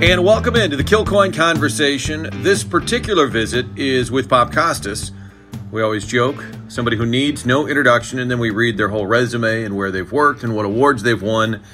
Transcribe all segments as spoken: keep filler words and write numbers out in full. And welcome into the Kilcoyne Conversation. This particular visit is with Bob Costas. We always joke, somebody who needs no introduction, and then we read their whole resume and where they've worked and what awards they've won.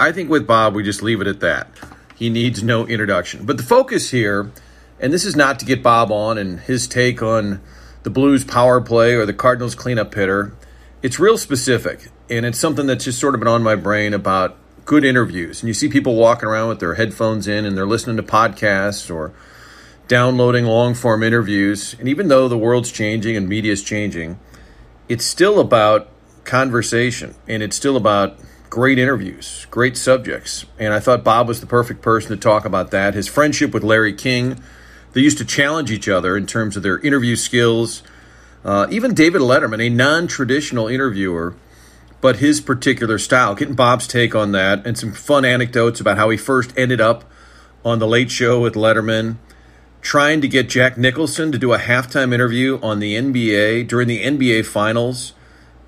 I think with Bob, we just leave it at that. He needs no introduction. But the focus here, and this is not to get Bob on and his take on the Blues power play or the Cardinals cleanup hitter. It's real specific, and it's something that's just sort of been on my brain about good interviews. And you see people walking around with their headphones in and they're listening to podcasts or downloading long-form interviews. And even though the world's changing and media's changing, it's still about conversation, and it's still about great interviews, great subjects. And I thought Bob was the perfect person to talk about that. His friendship with Larry King, they used to challenge each other in terms of their interview skills. Uh, even David Letterman, a non-traditional interviewer, but his particular style, getting Bob's take on that and some fun anecdotes about how he first ended up on The Late Show with Letterman, trying to get Jack Nicholson to do a halftime interview on the N B A during the N B A Finals.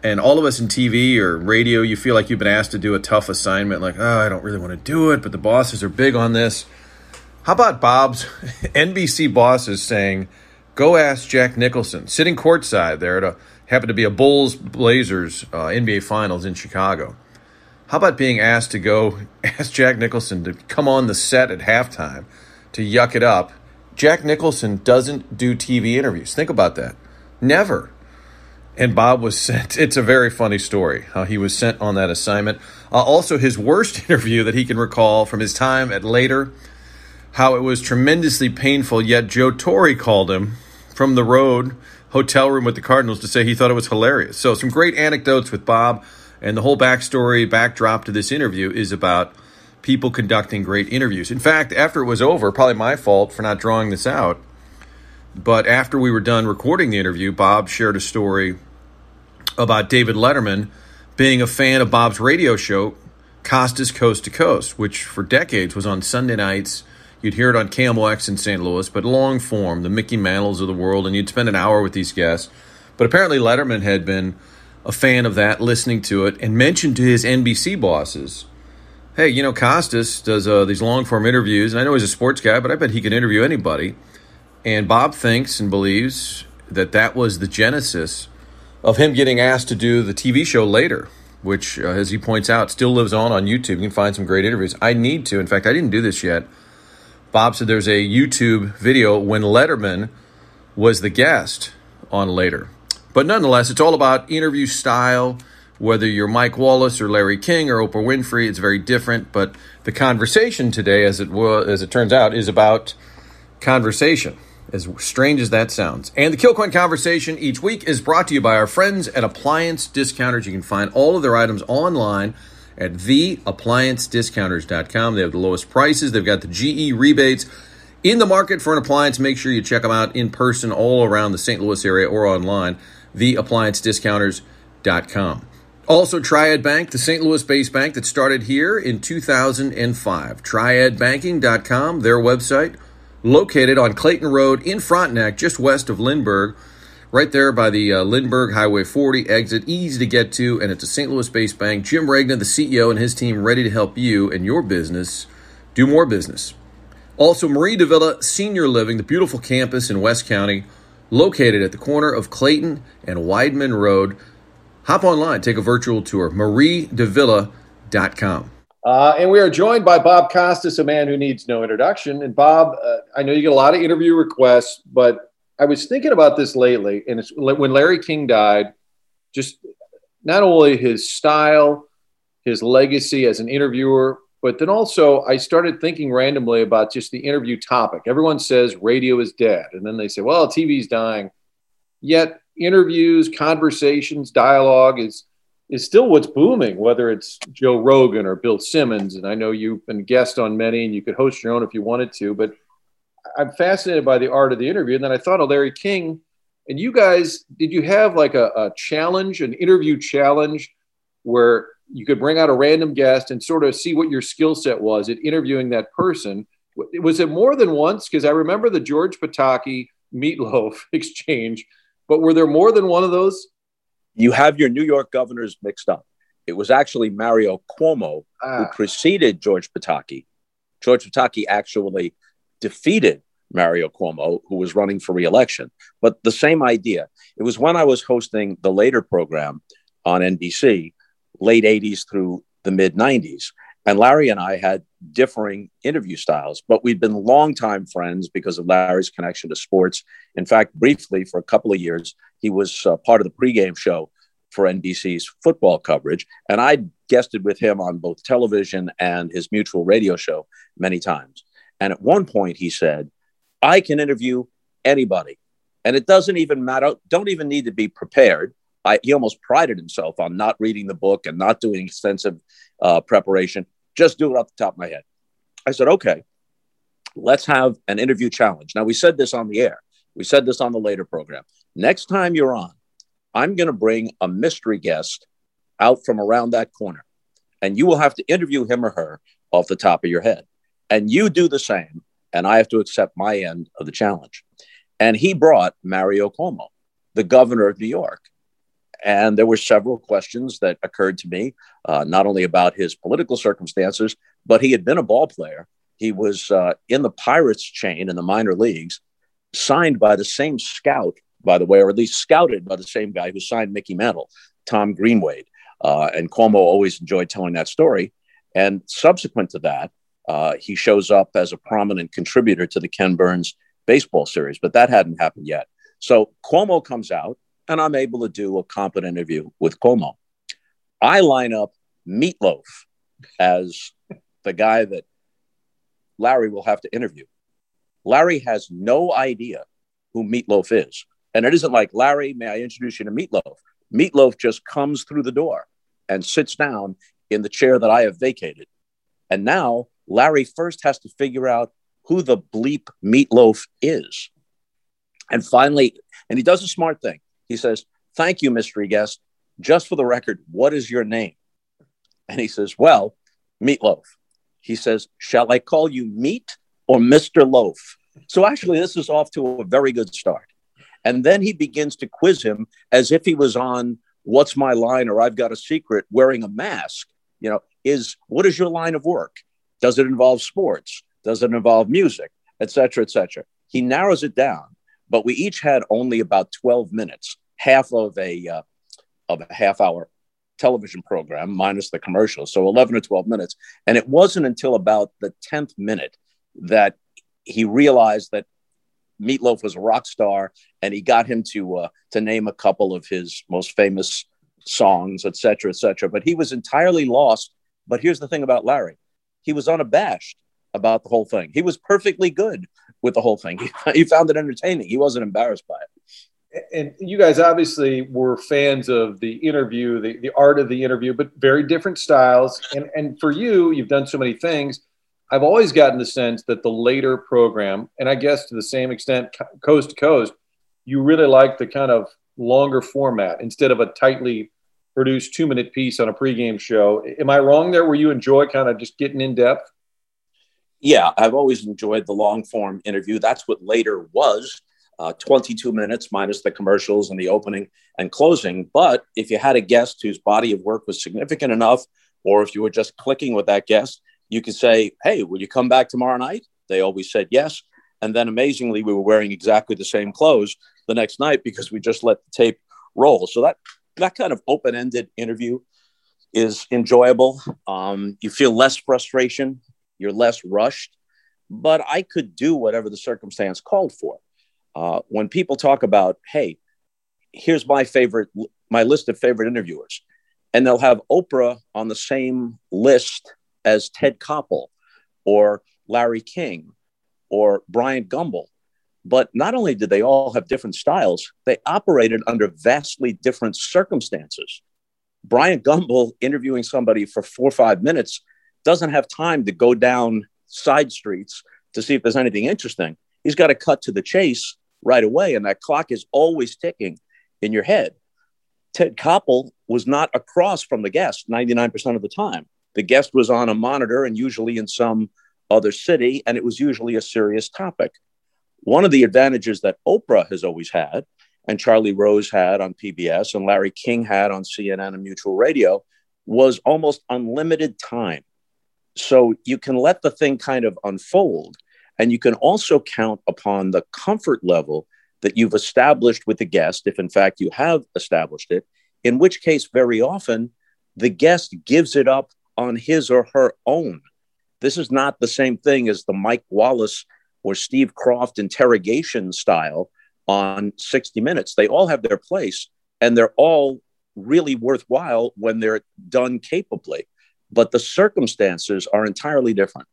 And all of us in T V or radio, you feel like you've been asked to do a tough assignment, like, oh, I don't really want to do it, but the bosses are big on this. How about Bob's N B C bosses saying, go ask Jack Nicholson, sitting courtside there at a happened to be a Bulls-Blazers uh, N B A Finals in Chicago. How about being asked to go ask Jack Nicholson to come on the set at halftime to yuck it up? Jack Nicholson doesn't do T V interviews. Think about that. Never. And Bob was sent. It's a very funny story how he was sent on that assignment. Uh, also, his worst interview that he can recall from his time at Later, how it was tremendously painful, yet Joe Torre called him from the road hotel room with the Cardinals to say he thought it was hilarious. So some great anecdotes with Bob, and the whole backstory, backdrop to this interview is about people conducting great interviews. In fact, after it was over, probably my fault for not drawing this out, but after we were done recording the interview, Bob shared a story about David Letterman being a fan of Bob's radio show, Costas Coast to Coast, which for decades was on Sunday nights. You'd hear it on Camel X in Saint Louis, but long form, the Mickey Mantles of the world, and you'd spend an hour with these guests. But apparently Letterman had been a fan of that, listening to it, and mentioned to his N B C bosses, hey, you know, Costas does uh, these long-form interviews, and I know he's a sports guy, but I bet he could interview anybody. And Bob thinks and believes that that was the genesis of him getting asked to do the T V show Later, which, uh, as he points out, still lives on on YouTube. You can find some great interviews. I need to. In fact, I didn't do this yet. Bob said there's a YouTube video when Letterman was the guest on Later. But nonetheless, it's all about interview style, whether you're Mike Wallace or Larry King or Oprah Winfrey, it's very different. But the conversation today, as it was, as it turns out, is about conversation, as strange as that sounds. And the Kilcoyne Conversation each week is brought to you by our friends at Appliance Discounters. You can find all of their items online at the appliance discounters dot com. They have the lowest prices. They've got the G E rebates in the market for an appliance. Make sure you check them out in person all around the Saint Louis area or online, the appliance discounters dot com. Also, Triad Bank, the Saint Louis-based bank that started here in two thousand five. triad banking dot com, their website, located on Clayton Road in Frontenac, just west of Lindbergh, right there by the uh, Lindbergh Highway forty exit, easy to get to, and it's a Saint Louis-based bank. Jim Regna, the C E O, and his team ready to help you and your business do more business. Also, Marie de Villa Senior Living, the beautiful campus in West County, located at the corner of Clayton and Wideman Road. Hop online, take a virtual tour, marie de villa dot com. Uh, and we are joined by Bob Costas, a man who needs no introduction. And Bob, uh, I know you get a lot of interview requests, but I was thinking about this lately, and it's when Larry King died, just not only his style, his legacy as an interviewer, but then also I started thinking randomly about just the interview topic. Everyone says radio is dead, and then they say, well, T V's dying. Yet interviews, conversations, dialogue is is still what's booming, whether it's Joe Rogan or Bill Simmons. And I know you've been a guest on many, and you could host your own if you wanted to, but I'm fascinated by the art of the interview. And then I thought of Larry King. And you guys, did you have like a, a challenge, an interview challenge where you could bring out a random guest and sort of see what your skill set was at interviewing that person? Was it more than once? Because I remember the George Pataki Meat Loaf exchange, but were there more than one of those? You have your New York governors mixed up. It was actually Mario Cuomo ah. who preceded George Pataki. George Pataki actually defeated Mario Cuomo, who was running for re-election. But the same idea. It was when I was hosting the Later program on N B C, late eighties through the mid nineties. And Larry and I had differing interview styles, but we'd been longtime friends because of Larry's connection to sports. In fact, briefly for a couple of years, he was uh, part of the pregame show for N B C's football coverage. And I guested with him on both television and his mutual radio show many times. And at one point he said, I can interview anybody. And it doesn't even matter. Don't even need to be prepared. I, he almost prided himself on not reading the book and not doing extensive uh, preparation. Just do it off the top of my head. I said, okay, let's have an interview challenge. Now, we said this on the air. We said this on the Later program. Next time you're on, I'm going to bring a mystery guest out from around that corner, and you will have to interview him or her off the top of your head. And you do the same, and I have to accept my end of the challenge. And he brought Mario Cuomo, the governor of New York. And there were several questions that occurred to me, uh, not only about his political circumstances, but he had been a ball player. He was uh, in the Pirates chain in the minor leagues, signed by the same scout, by the way, or at least scouted by the same guy who signed Mickey Mantle, Tom Greenwade. Uh, and Cuomo always enjoyed telling that story. And subsequent to that, uh, he shows up as a prominent contributor to the Ken Burns baseball series, but that hadn't happened yet. So Cuomo comes out, and I'm able to do a competent interview with Cuomo. I line up Meat Loaf as the guy that Larry will have to interview. Larry has no idea who Meat Loaf is. And it isn't like, Larry, may I introduce you to Meat Loaf? Meat Loaf just comes through the door and sits down in the chair that I have vacated. And now Larry first has to figure out who the bleep Meat Loaf is. And finally, and he does a smart thing. He says, thank you, mystery guest. Just for the record, what is your name? And he says, well, Meat Loaf. He says, shall I call you Meat or Mister Loaf? So actually, this is off to a very good start. And then he begins to quiz him as if he was on What's My Line or I've Got a Secret, wearing a mask. You know, is what is your line of work? Does it involve sports? Does it involve music, et cetera, et cetera? He narrows it down. But we each had only about twelve minutes, half of a uh, of a half hour television program, minus the commercials. So eleven or twelve minutes. And it wasn't until about the tenth minute that he realized that Meat Loaf was a rock star, and he got him to uh, to name a couple of his most famous songs, et cetera, et cetera. But he was entirely lost. But here's the thing about Larry. He was unabashed about the whole thing. He was perfectly good with the whole thing. He, he found it entertaining. He wasn't embarrassed by it. And you guys obviously were fans of the interview, the, the art of the interview, but very different styles. And, and for you, you've done so many things. I've always gotten the sense that the Later program, and I guess to the same extent, Coast to Coast, you really like the kind of longer format instead of a tightly produced two minute piece on a pregame show. Am I wrong there? Where you enjoy kind of just getting in depth? Yeah, I've always enjoyed the long form interview. That's what Later was, uh, twenty-two minutes minus the commercials and the opening and closing. But if you had a guest whose body of work was significant enough, or if you were just clicking with that guest, you could say, hey, will you come back tomorrow night? They always said yes. And then amazingly, we were wearing exactly the same clothes the next night because we just let the tape roll. So that, that kind of open-ended interview is enjoyable. Um, you feel less frustration. You're less rushed, but I could do whatever the circumstance called for. Uh, when people talk about, hey, here's my favorite, my list of favorite interviewers, and they'll have Oprah on the same list as Ted Koppel or Larry King or Bryant Gumbel. But not only did they all have different styles, they operated under vastly different circumstances. Bryant Gumbel interviewing somebody for four or five minutes doesn't have time to go down side streets to see if there's anything interesting. He's got to cut to the chase right away. And that clock is always ticking in your head. Ted Koppel was not across from the guest ninety-nine percent of the time. The guest was on a monitor and usually in some other city. And it was usually a serious topic. One of the advantages that Oprah has always had, and Charlie Rose had on P B S, and Larry King had on C N N and Mutual Radio, was almost unlimited time. So you can let the thing kind of unfold, and you can also count upon the comfort level that you've established with the guest, if in fact you have established it, in which case very often the guest gives it up on his or her own. This is not the same thing as the Mike Wallace or Steve Croft interrogation style on sixty minutes. They all have their place, and they're all really worthwhile when they're done capably. But the circumstances are entirely different.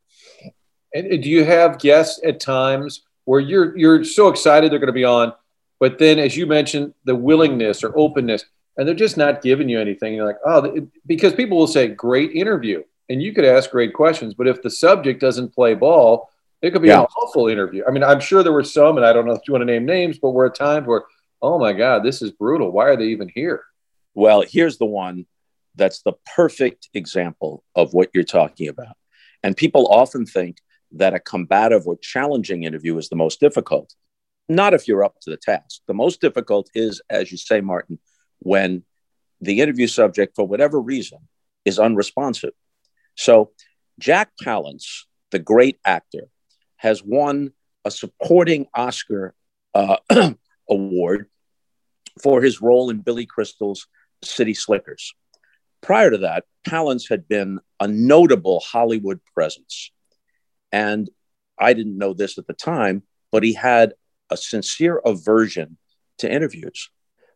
And do you have guests at times where you're you're so excited they're going to be on, but then, as you mentioned, the willingness or openness, and they're just not giving you anything? You're like, oh, because people will say, great interview. And you could ask great questions, but if the subject doesn't play ball, it could be yeah. an awful interview. I mean, I'm sure there were some, and I don't know if you want to name names, but we're at times where, oh my God, this is brutal. Why are they even here? Well, here's the one that's the perfect example of what you're talking about. And people often think that a combative or challenging interview is the most difficult. Not if you're up to the task. The most difficult is, as you say, Martin, when the interview subject, for whatever reason, is unresponsive. So Jack Palance, the great actor, has won a supporting Oscar uh, award for his role in Billy Crystal's City Slickers. Prior to that, Palance had been a notable Hollywood presence. And I didn't know this at the time, but he had a sincere aversion to interviews.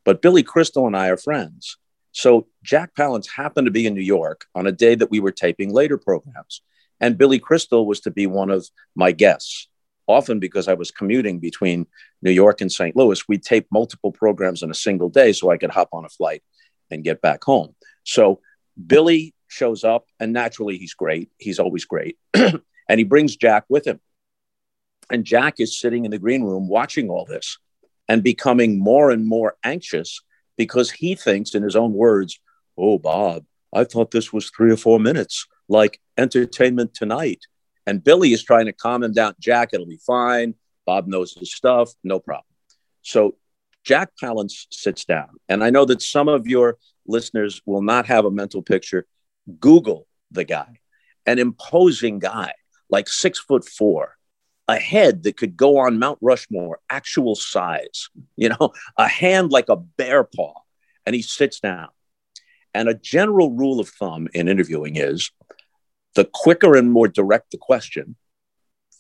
But Billy Crystal and I are friends. So Jack Palance happened to be in New York on a day that we were taping Later programs. And Billy Crystal was to be one of my guests, often because I was commuting between New York and Saint Louis. We taped multiple programs in a single day so I could hop on a flight and get back home. So Billy shows up, and naturally he's great. He's always great. And he brings Jack with him. And Jack is sitting in the green room watching all this and becoming more and more anxious because he thinks, in his own words, oh, Bob, I thought this was three or four minutes, like Entertainment Tonight. And Billy is trying to calm him down. Jack, it'll be fine. Bob knows his stuff. No problem. So Jack Palance sits down. And I know that some of your listeners will not have a mental picture. Google the guy. An imposing guy, like six foot four, a head that could go on Mount Rushmore, actual size, you know, a hand like a bear paw. And he sits down. And a general rule of thumb in interviewing is the quicker and more direct the question,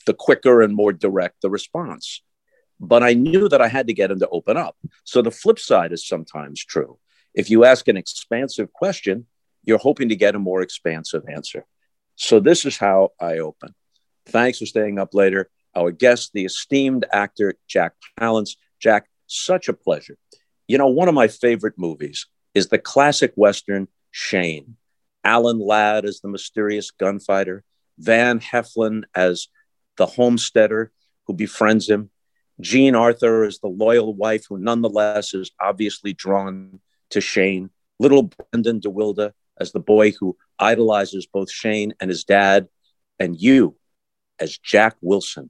the quicker and more direct the response. But I knew that I had to get him to open up. So the flip side is sometimes true. If you ask an expansive question, you're hoping to get a more expansive answer. So this is how I open. Thanks for staying up later. Our guest, the esteemed actor, Jack Palance. Jack, such a pleasure. You know, one of my favorite movies is the classic Western Shane. Alan Ladd as the mysterious gunfighter. Van Heflin as the homesteader who befriends him. Jean Arthur as the loyal wife who nonetheless is obviously drawn to Shane. Little Brendan DeWilde as the boy who idolizes both Shane and his dad, and you as Jack Wilson,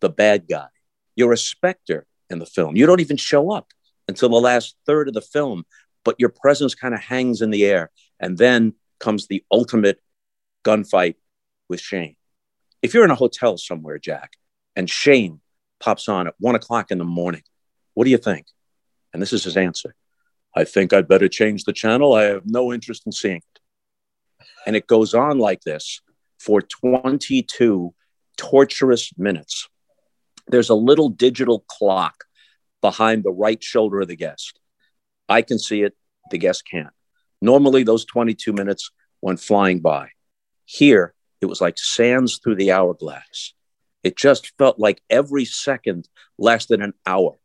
the bad guy. You're a specter in the film. You don't even show up until the last third of the film, but your presence kind of hangs in the air. And then comes the ultimate gunfight with Shane. If you're in a hotel somewhere, Jack, and Shane pops on at one o'clock in the morning, what do you think? And this is his answer. I think I'd better change the channel. I have no interest in seeing it. And it goes on like this for twenty-two torturous minutes. There's a little digital clock behind the right shoulder of the guest. I can see it. The guest can't. Normally, those twenty-two minutes went flying by. Here, it was like sands through the hourglass. It just felt like every second lasted an hour.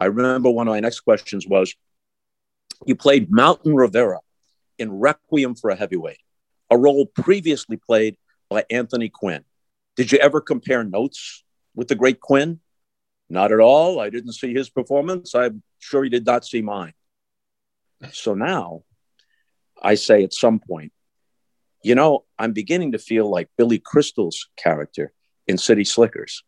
I remember one of my next questions was, you played Mountain Rivera in Requiem for a Heavyweight, a role previously played by Anthony Quinn. Did you ever compare notes with the great Quinn? Not at all. I didn't see his performance. I'm sure he did not see mine. So now I say at some point, you know, I'm beginning to feel like Billy Crystal's character in City Slickers.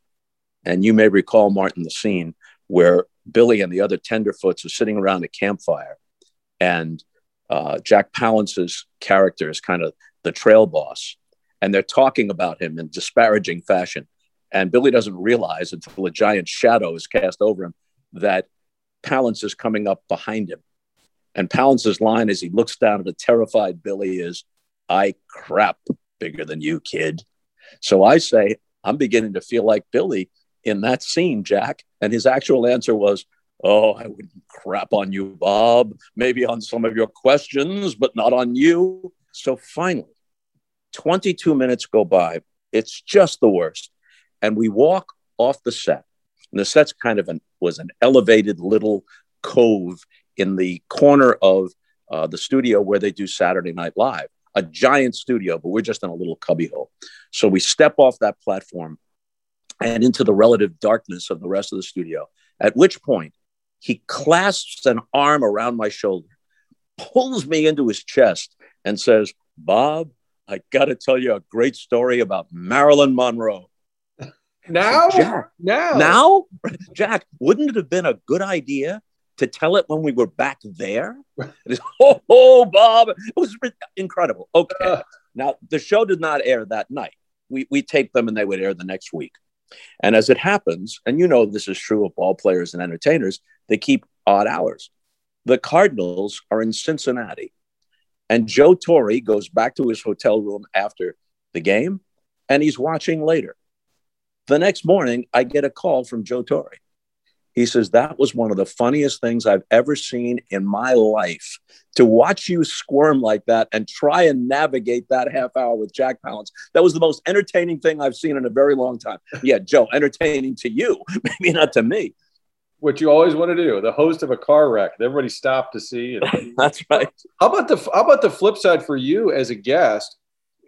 And you may recall, Martin, the scene where Billy and the other tenderfoots are sitting around a campfire, and Uh, Jack Palance's character is kind of the trail boss. and they're talking about him in disparaging fashion. And Billy doesn't realize until a giant shadow is cast over him that Palance is coming up behind him. And Palance's line as he looks down at a terrified Billy is, "I crap bigger than you, kid." So I say, I'm beginning to feel like Billy in that scene, Jack. And his actual answer was, "Oh, I wouldn't crap on you, Bob. Maybe on some of your questions, but not on you." So finally, twenty-two minutes go by. It's just the worst. And we walk off the set. And the set's kind of an, was an elevated little cove in the corner of uh, the studio where they do Saturday Night Live, a giant studio, but we're just in a little cubbyhole. So we step off that platform and into the relative darkness of the rest of the studio, at which point he clasps an arm around my shoulder, pulls me into his chest and says, "Bob, I got to tell you a great story about Marilyn Monroe." Now? Jack, now? Now? Jack, wouldn't it have been a good idea to tell it when we were back there? It's, oh, oh, Bob. It was incredible. Okay. Uh, now, the show did not air that night. We, we taped them and they would air the next week. And as it happens, and you know this is true of ball players and entertainers, they keep odd hours. The Cardinals are in Cincinnati. And Joe Torre goes back to his hotel room after the game, and he's watching Later. The next morning, I get a call from Joe Torre. He says, "That was one of the funniest things I've ever seen in my life. To watch you squirm like that and try and navigate that half hour with Jack Palance, that was the most entertaining thing I've seen in a very long time." Yeah, Joe, entertaining to you, maybe not to me. What you always want to do, the host of a car wreck. Everybody stopped to see. And that's right. How about the How about the flip side for you as a guest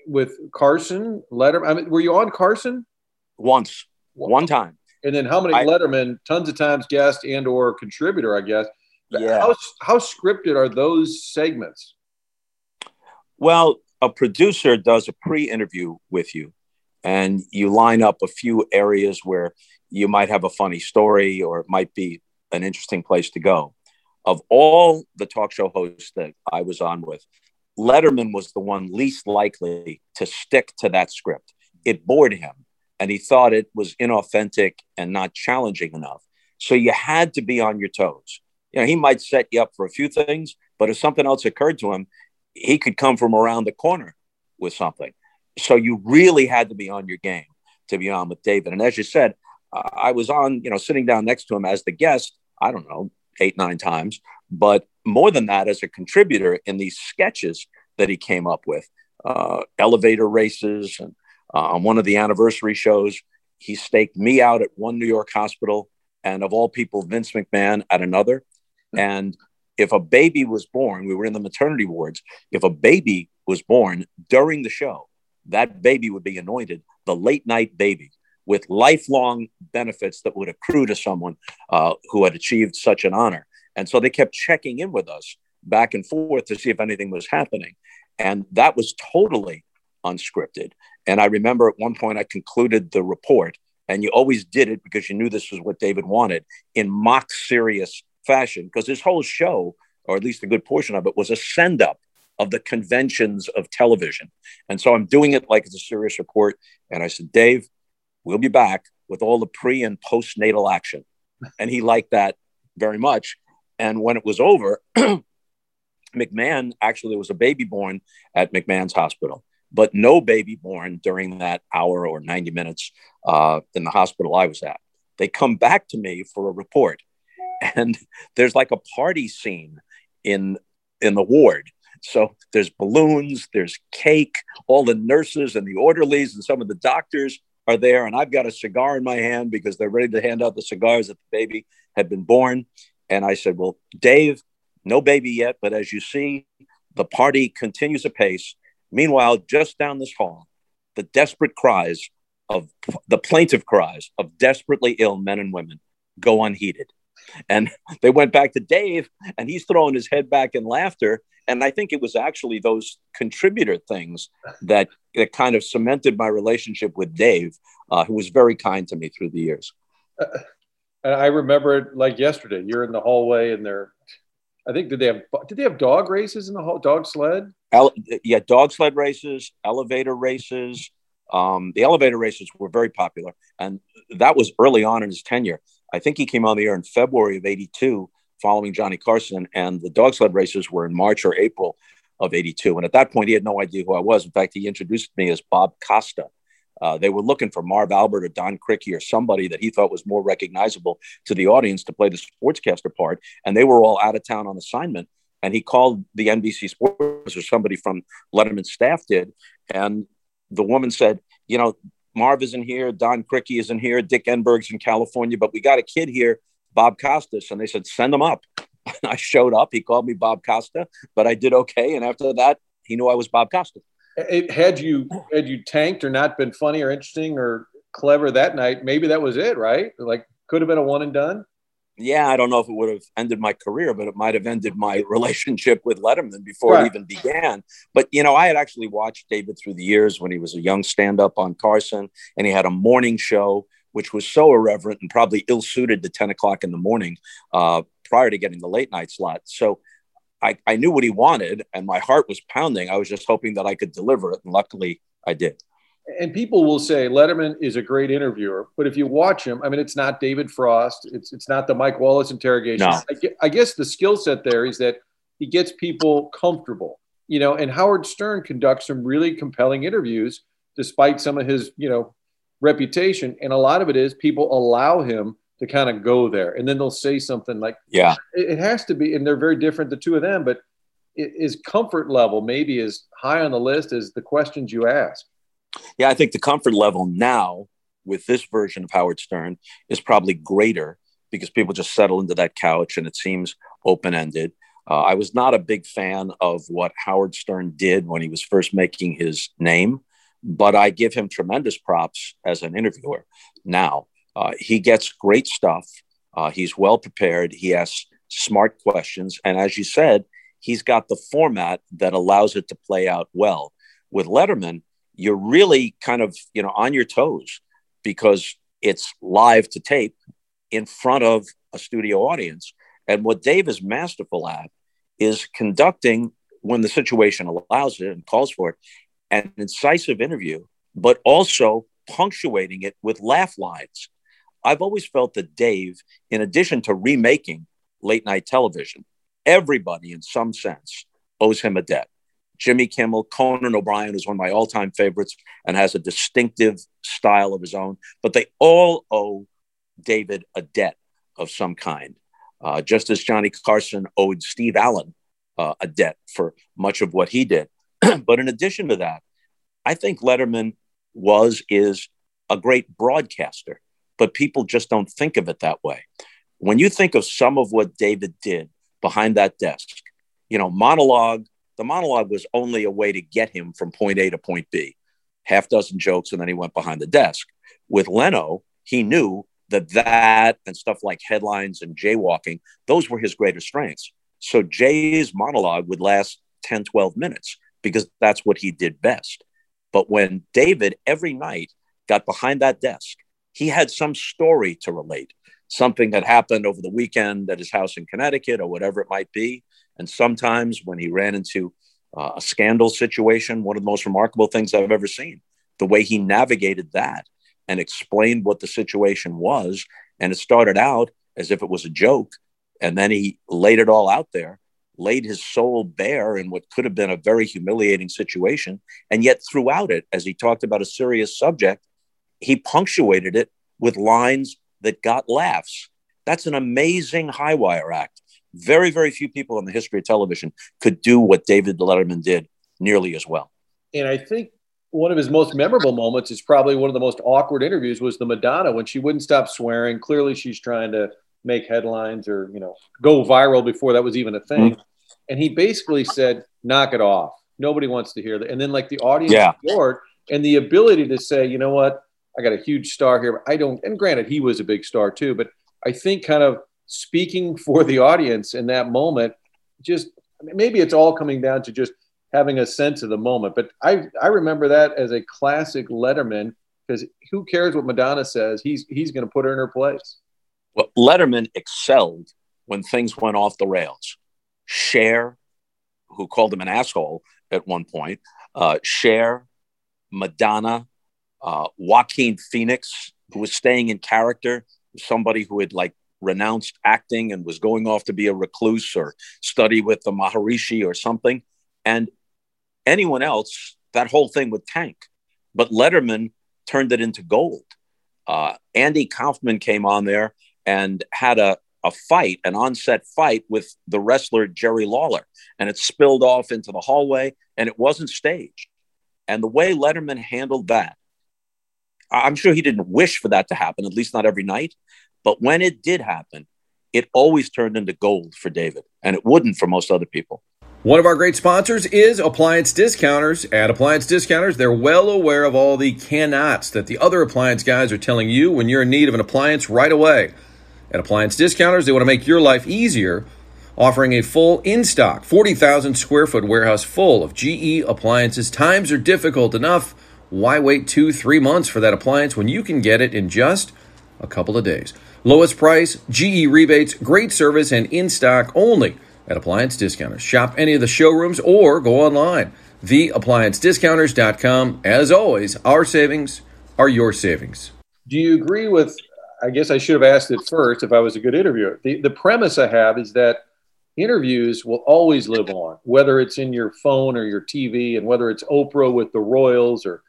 with Carson, Letterman? I mean, were you on Carson? Once, one time. And then how many I, Letterman, tons of times guest and or contributor, I guess. Yeah. How, how scripted are those segments? Well, a producer does a pre-interview with you and you line up a few areas where you might have a funny story or it might be an interesting place to go. Of all the talk show hosts that I was on with, Letterman was the one least likely to stick to that script. It bored him. And he thought it was inauthentic and not challenging enough. So you had to be on your toes. You know, he might set you up for a few things, but if something else occurred to him, he could come from around the corner with something. So you really had to be on your game to be on with David. And as you said, uh, I was on, you know, sitting down next to him as the guest, I don't know, eight, nine times, but more than that as a contributor in these sketches that he came up with, uh, elevator races and, Uh, on one of the anniversary shows, he staked me out at one New York hospital and, of all people, Vince McMahon at another. And if a baby was born, we were in the maternity wards. If a baby was born during the show, that baby would be anointed the late night baby with lifelong benefits that would accrue to someone uh, who had achieved such an honor. And so they kept checking in with us back and forth to see if anything was happening. And that was totally unscripted. And I remember at one point I concluded the report, and you always did it because you knew this was what David wanted, in mock serious fashion, because his whole show, or at least a good portion of it, was a send up of the conventions of television. And so I'm doing it like it's a serious report. And I said, "Dave, we'll be back with all the pre and postnatal action." And he liked that very much. And when it was over, McMahon, actually, there was a baby born at McMahon's hospital. But no baby born during that hour or ninety minutes uh, in the hospital I was at. They come back to me for a report. And there's like a party scene in in the ward. So there's balloons, there's cake, all the nurses and the orderlies and some of the doctors are there. And I've got a cigar in my hand because they're ready to hand out the cigars that the baby had been born. And I said, "Well, Dave, no baby yet. But as you see, the party continues apace. Meanwhile, just down this hall, the desperate cries of the plaintive cries of desperately ill men and women go unheeded." And they went back to Dave and he's throwing his head back in laughter. And I think it was actually those contributor things that, that kind of cemented my relationship with Dave, uh, who was very kind to me through the years. Uh, I remember it like yesterday. You're in the hallway and they're I think, did they have, did they have dog races in the whole dog sled? Ele- yeah. Dog sled races, elevator races. Um, the elevator races were very popular. And that was early on in his tenure. I think he came on the air in February of eighty-two following Johnny Carson, and the dog sled races were in March or April of eighty-two. And at that point, he had no idea who I was. In fact, he introduced me as Bob Costa. Uh, they were looking for Marv Albert or Don Crickey or somebody that he thought was more recognizable to the audience to play the sportscaster part. And they were all out of town on assignment. And he called the N B C Sports, or somebody from Letterman's staff did. And the woman said, you know, Marv isn't here. Don Crickey isn't here. Dick Enberg's in California, but we got a kid here, Bob Costas. And they said, send him up. And I showed up. He called me Bob Costa, but I did okay. And after that, he knew I was Bob Costa. It, had you had you tanked or not been funny or interesting or clever that night, maybe that was it, right? Like, could have been a one and done. Yeah, I don't know if it would have ended my career, but it might have ended my relationship with Letterman before right. it even began. But, you know, I had actually watched David through the years when he was a young stand-up on Carson, and he had a morning show, which was so irreverent and probably ill-suited to ten o'clock in the morning uh, prior to getting the late-night slot. So I, I knew what he wanted, and my heart was pounding. I was just hoping that I could deliver it, and luckily I did. And people will say Letterman is a great interviewer, but if you watch him, I mean, it's not David Frost. It's it's not the Mike Wallace interrogation. No. I, I guess the skill set there is that he gets people comfortable, you know, and Howard Stern conducts some really compelling interviews despite some of his, you know, reputation. And a lot of it is people allow him to kind of go there, and then they'll say something like, yeah, it, it has to be. And they're very different, the two of them, but it, his comfort level maybe is high on the list as the questions you ask. Yeah, I think the comfort level now with this version of Howard Stern is probably greater because people just settle into that couch and it seems open-ended. Uh, I was not a big fan of what Howard Stern did when he was first making his name, but I give him tremendous props as an interviewer now. Uh, he gets great stuff. Uh, he's well prepared. He asks smart questions. And as you said, he's got the format that allows it to play out well. With Letterman, you're really kind of, you know, on your toes because it's live to tape in front of a studio audience. And what Dave is masterful at is conducting, when the situation allows it and calls for it, an incisive interview, but also punctuating it with laugh lines. I've always felt that Dave, in addition to remaking late night television, everybody in some sense owes him a debt. Jimmy Kimmel, Conan O'Brien is one of my all-time favorites and has a distinctive style of his own. But they all owe David a debt of some kind, uh, just as Johnny Carson owed Steve Allen uh, a debt for much of what he did. But in addition to that, I think Letterman was, is a great broadcaster, but people just don't think of it that way. When you think of some of what David did behind that desk, you know, monologue, the monologue was only a way to get him from point A to point B, half dozen jokes, and then he went behind the desk. With Leno, he knew that that and stuff like headlines and jaywalking, those were his greater strengths. So Jay's monologue would last ten, twelve minutes because that's what he did best. But when David every night got behind that desk, he had some story to relate, something that happened over the weekend at his house in Connecticut or whatever it might be. And sometimes when he ran into uh, a scandal situation, one of the most remarkable things I've ever seen, the way he navigated that and explained what the situation was. And it started out as if it was a joke. And then he laid it all out there, laid his soul bare in what could have been a very humiliating situation. And yet throughout it, as he talked about a serious subject, he punctuated it with lines that got laughs. That's an amazing high wire act. Very, very few people in the history of television could do what David Letterman did nearly as well. And I think one of his most memorable moments is probably one of the most awkward interviews was the Madonna, when she wouldn't stop swearing. Clearly, she's trying to make headlines or, you know, go viral before that was even a thing. Mm-hmm. And he basically said, knock it off. Nobody wants to hear that. And then like the audience yeah. support and the ability to say, you know what, I got a huge star here. But I don't. And granted, he was a big star, too. But I think kind of speaking for the audience in that moment, just I mean, maybe it's all coming down to just having a sense of the moment. But I, I remember that as a classic Letterman, because who cares what Madonna says? He's he's going to put her in her place. Well, Letterman excelled when things went off the rails. Cher, who called him an asshole at one point, uh, Cher, Madonna, uh, Joaquin Phoenix, who was staying in character, somebody who had like renounced acting and was going off to be a recluse or study with the Maharishi or something. And anyone else, that whole thing would tank. But Letterman turned it into gold. Uh, Andy Kaufman came on there and had a, a fight, an on-set fight with the wrestler Jerry Lawler. And it spilled off into the hallway, and it wasn't staged. And the way Letterman handled that, I'm sure he didn't wish for that to happen, at least not every night. But when it did happen, it always turned into gold for David, and it wouldn't for most other people. One of our great sponsors is Appliance Discounters. At Appliance Discounters, they're well aware of all the cannots that the other appliance guys are telling you when you're in need of an appliance right away. At Appliance Discounters, they want to make your life easier, offering a full in-stock, forty thousand square foot warehouse full of G E appliances. Times are difficult enough. Why wait two, three months for that appliance when you can get it in just a couple of days? Lowest price, G E rebates, great service, and in-stock only at Appliance Discounters. Shop any of the showrooms or go online, the appliance discounters dot com. As always, our savings are your savings. Do you agree with, I guess I should have asked it first if I was a good interviewer. The, the premise I have is that interviews will always live on, whether it's in your phone or your T V, and whether it's Oprah with the Royals or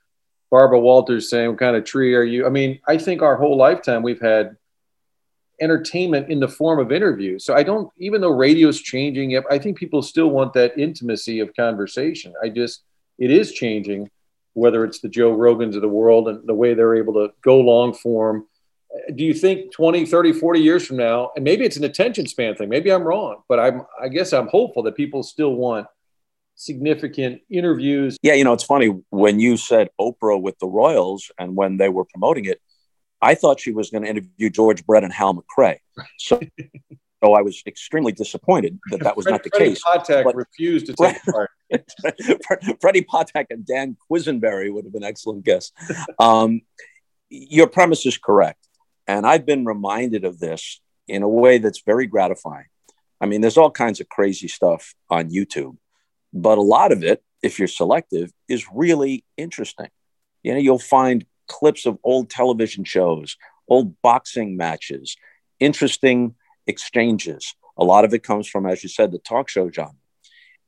Barbara Walters saying, what kind of tree are you? I mean, I think our whole lifetime we've had entertainment in the form of interviews. So I don't, even though radio's changing, I think people still want that intimacy of conversation. I just, it is changing, whether it's the Joe Rogans of the world and the way they're able to go long form. Do you think twenty, thirty, forty years from now, and maybe it's an attention span thing, maybe I'm wrong, but I'm, I guess I'm hopeful that people still want significant interviews. Yeah, you know, it's funny, when you said Oprah with the Royals and when they were promoting it, I thought she was going to interview George Brett and Hal McRae. So, so I was extremely disappointed that that was Fred, not the Freddie case. Freddie Potak but, refused to take part. Freddie Potak and Dan Quisenberry would have been excellent guests. Um, your premise is correct. And I've been reminded of this in a way that's very gratifying. I mean, there's all kinds of crazy stuff on YouTube. But a lot of it, if you're selective, is really interesting. You know, you'll find clips of old television shows, old boxing matches, interesting exchanges. A lot of it comes from, as you said, the talk show genre.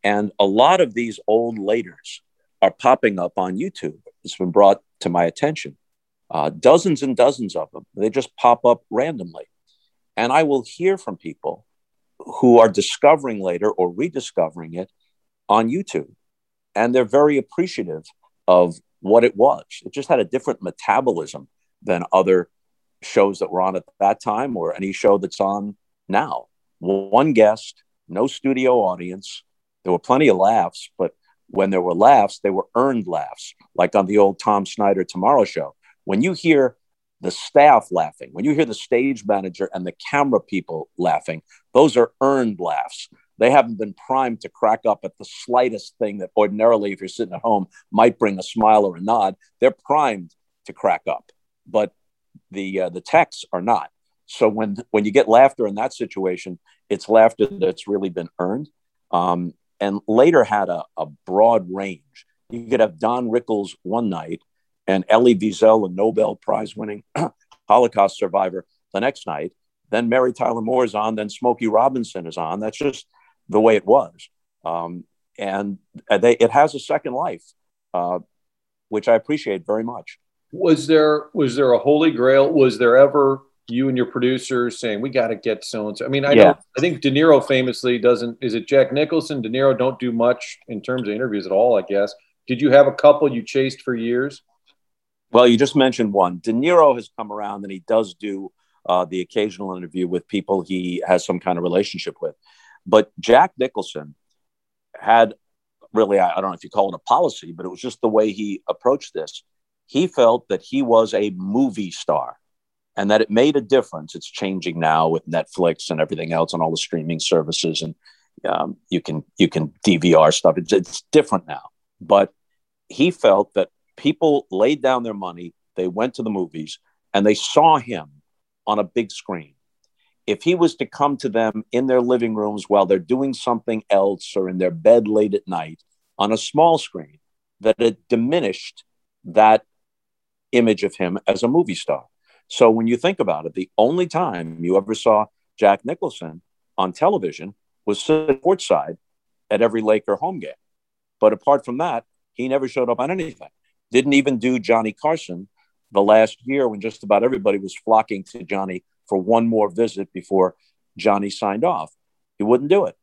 And a lot of these old laters are popping up on YouTube. It's been brought to my attention. Uh, dozens and dozens of them. They just pop up randomly. And I will hear from people who are discovering Later or rediscovering it on YouTube. And they're very appreciative of what it was. It just had a different metabolism than other shows that were on at that time or any show that's on now. One guest, no studio audience. There were plenty of laughs, but when there were laughs, they were earned laughs, like on the old Tom Snyder Tomorrow Show. When you hear the staff laughing, when you hear the stage manager and the camera people laughing, those are earned laughs. They haven't been primed to crack up at the slightest thing that ordinarily, if you're sitting at home, might bring a smile or a nod. They're primed to crack up, but the uh, the texts are not. So when when you get laughter in that situation, it's laughter that's really been earned. Um, and Later had a, a broad range. You could have Don Rickles one night and Elie Wiesel, a Nobel Prize-winning Holocaust survivor, the next night. Then Mary Tyler Moore is on. Then Smokey Robinson is on. That's just the way it was. Um, and they, it has a second life, uh, which I appreciate very much. Was there was there a holy grail? Was there ever you and your producers saying, we got to get so-and-so? I mean, I, yeah. know, I think De Niro famously doesn't, is it Jack Nicholson? De Niro don't do much in terms of interviews at all, I guess. Did you have a couple you chased for years? Well, you just mentioned one. De Niro has come around and he does do uh, the occasional interview with people he has some kind of relationship with. But Jack Nicholson had really, I don't know if you call it a policy, but it was just the way he approached this. He felt that he was a movie star and that it made a difference. It's changing now with Netflix and everything else and all the streaming services. And um, you can you can D V R stuff. It's, it's different now. But he felt that people laid down their money. They went to the movies and they saw him on a big screen. if he was to come to them in their living rooms while they're doing something else or in their bed late at night on a small screen, that it diminished that image of him as a movie star. So when you think about it, the only time you ever saw Jack Nicholson on television was sitting courtside at every Laker home game. But apart from that, he never showed up on anything. Didn't even do Johnny Carson the last year when just about everybody was flocking to Johnny for one more visit before Johnny signed off. He wouldn't do it.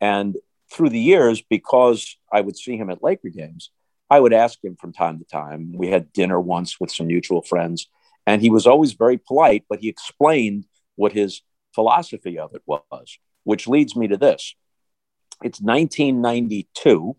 And through the years, because I would see him at Laker games, I would ask him from time to time. We had dinner once with some mutual friends, and he was always very polite, but he explained what his philosophy of it was, which leads me to this. It's nineteen ninety-two,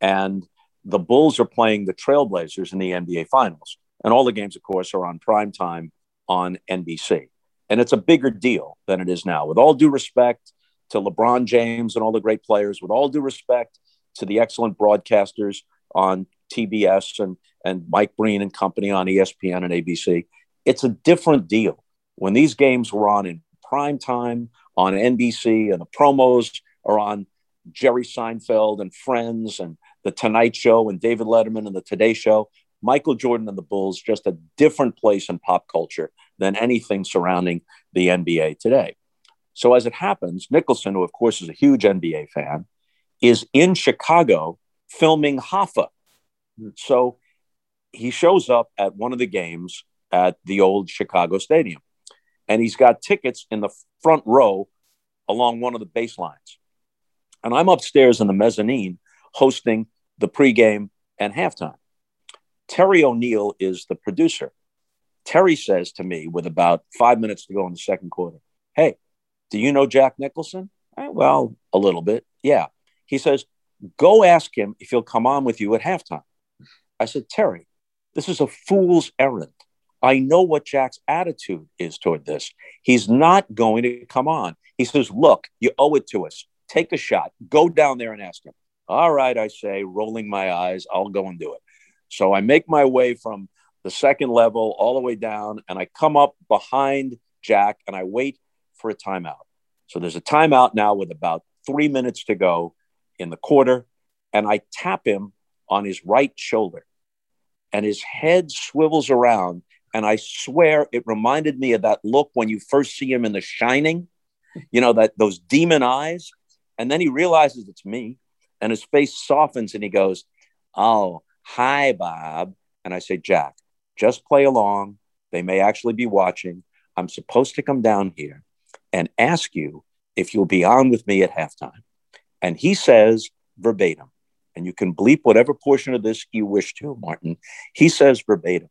and the Bulls are playing the Trailblazers in the N B A Finals. And all the games, of course, are on primetime on N B C. And it's a bigger deal than it is now. With all due respect to LeBron James and all the great players, with all due respect to the excellent broadcasters on T B S and, and Mike Breen and company on E S P N and A B C, it's a different deal. When these games were on in primetime on N B C and the promos are on Jerry Seinfeld and Friends and The Tonight Show and David Letterman and The Today Show, Michael Jordan and the Bulls, just a different place in pop culture than anything surrounding the N B A today. So as it happens, Nicholson, who of course is a huge N B A fan, is in Chicago filming Hoffa. So he shows up at one of the games at the old Chicago Stadium, and he's got tickets in the front row along one of the baselines. And I'm upstairs in the mezzanine hosting the pregame and halftime. Terry O'Neill is the producer. Terry says to me with about five minutes to go in the second quarter, "Hey, do you know Jack Nicholson?" I, well, a little bit. Yeah. He says, "Go ask him if he'll come on with you at halftime." I said, "Terry, this is a fool's errand. I know what Jack's attitude is toward this. He's not going to come on." He says, "Look, you owe it to us. Take a shot. Go down there and ask him." All right, I say, rolling my eyes, I'll go and do it. So I make my way from the second level all the way down, and I come up behind Jack, and I wait for a timeout. So there's a timeout now with about three minutes to go in the quarter, and I tap him on his right shoulder, and his head swivels around, and I swear it reminded me of that look when you first see him in The Shining, you know, that those demon eyes. And then he realizes it's me, and his face softens, and he goes, "Oh, hi, Bob." And I say, "Jack, just play along. They may actually be watching. I'm supposed to come down here and ask you if you'll be on with me at halftime." And he says verbatim, and you can bleep whatever portion of this you wish to, Martin. He says verbatim,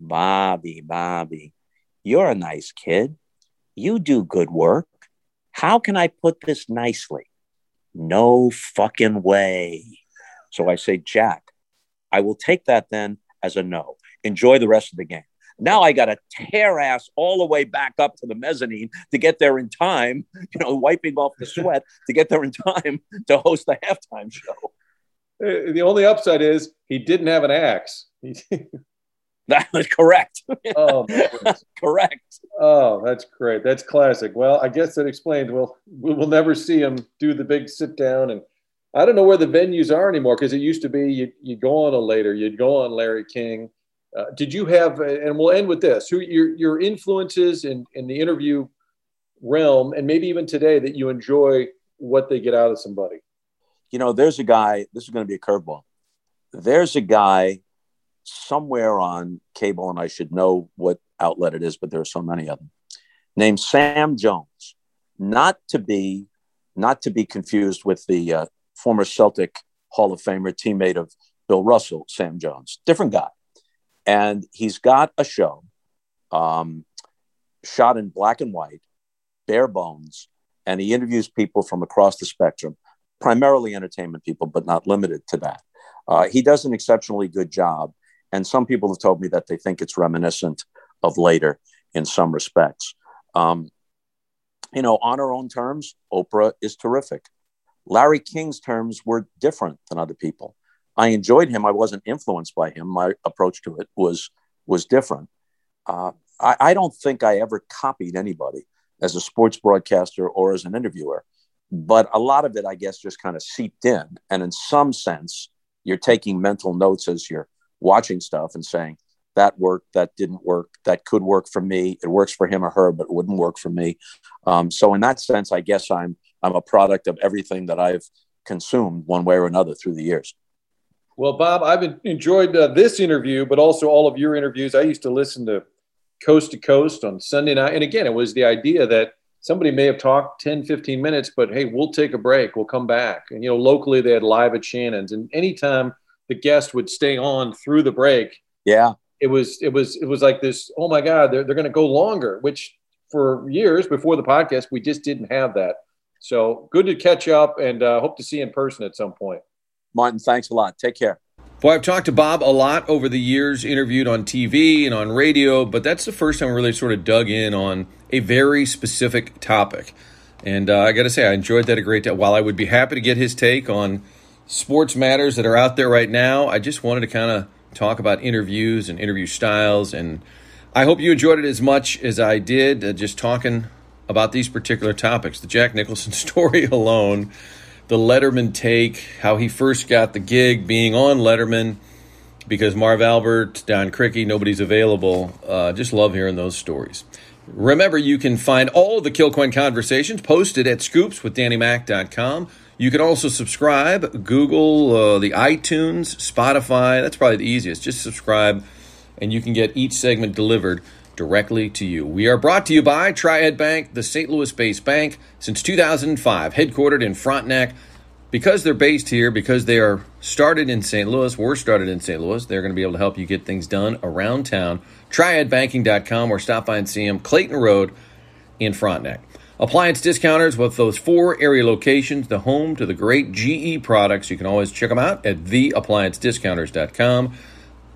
"Bobby, Bobby, you're a nice kid. You do good work. How can I put this nicely?" No fucking way. So I say, "Jack, I will take that then as a no. Enjoy the rest of the game." Now I got to tear ass all the way back up to the mezzanine to get there in time, you know, wiping off the sweat to get there in time to host the halftime show. The only upside is he didn't have an axe. That was correct. Oh, that's correct. Oh, that's great. That's classic. Well, I guess that explains. Well, we will never see him do the big sit down. And I don't know where the venues are anymore, because it used to be you, you'd go on a Later, you'd go on Larry King. Uh, did you have, and we'll end with this, who your your influences in, in the interview realm, and maybe even today, that you enjoy what they get out of somebody? You know, there's a guy, this is going to be a curveball. There's a guy somewhere on cable, and I should know what outlet it is, but there are so many of them, named Sam Jones, not to be, not to be confused with the uh, former Celtic Hall of Famer, teammate of Bill Russell, Sam Jones, different guy. And he's got a show um, shot in black and white, bare bones, and he interviews people from across the spectrum, primarily entertainment people, but not limited to that. Uh, he does an exceptionally good job. And some people have told me that they think it's reminiscent of Later in some respects. Um, you know, on her own terms, Oprah is terrific. Larry King's terms were different than other people. I enjoyed him. I wasn't influenced by him. My approach to it was was different. Uh, I, I don't think I ever copied anybody. as a sports broadcaster or as an interviewer. But a lot of it, I guess, just kind of seeped in. And in some sense, you're taking mental notes as you're watching stuff and saying, that worked, that didn't work, that could work for me. It works for him or her, but it wouldn't work for me. Um, so in that sense, I guess I'm I'm a product of everything that I've consumed one way or another through the years. Well, Bob, I've enjoyed uh, this interview, but also all of your interviews. I used to listen to Coast to Coast on Sunday night. And again, it was the idea that somebody may have talked ten, fifteen minutes, but hey, we'll take a break. We'll come back. And, you know, locally they had Live at Shannon's, and anytime the guest would stay on through the break. Yeah. It was, it was, it was like this, oh my God, they're, they're going to go longer, which for years before the podcast, we just didn't have that. So good to catch up, and uh, hope to see you in person at some point. Martin, thanks a lot. Take care. Boy, I've talked to Bob a lot over the years, interviewed on T V and on radio, but that's the first time I really sort of dug in on a very specific topic. And uh, I got to say, I enjoyed that a great deal. While I would be happy to get his take on sports matters that are out there right now, I just wanted to kind of talk about interviews and interview styles. And I hope you enjoyed it as much as I did, uh, just talking about these particular topics. The Jack Nicholson story alone, the Letterman take, how he first got the gig being on Letterman because Marv Albert, Don Crickey, nobody's available. Uh, just love hearing those stories. Remember, you can find all of the Kilcoyne Conversations posted at scoops with danny mac dot com. You can also subscribe, Google, uh, the iTunes, Spotify. That's probably the easiest. Just subscribe, and you can get each segment delivered directly to you. We are brought to you by Triad Bank, the Saint Louis-based bank since two thousand five, headquartered in Frontenac. Because they're based here, because they are started in Saint Louis, were started in Saint Louis, they're going to be able to help you get things done around town. triad banking dot com, or stop by and see them, Clayton Road in Frontenac. Appliance Discounters, with those four area locations, the home to the great G E products. You can always check them out at the appliance discounters dot com.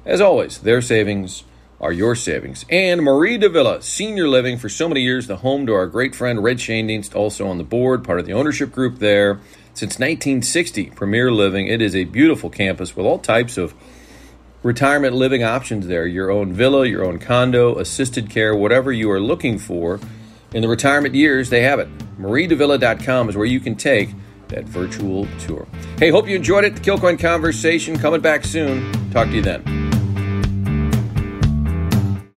As always, their savings are your savings. And Marie de Villa, senior living for so many years, the home to our great friend Red Shandienst, also on the board, part of the ownership group there since nineteen sixty. Premier Living. It is a beautiful campus with all types of retirement living options there. Your own villa, your own condo, assisted care, whatever you are looking for in the retirement years, they have it. marie de villa dot com is where you can take that virtual tour. Hey, hope you enjoyed it. The Kilcoyne Conversation coming back soon. Talk to you then.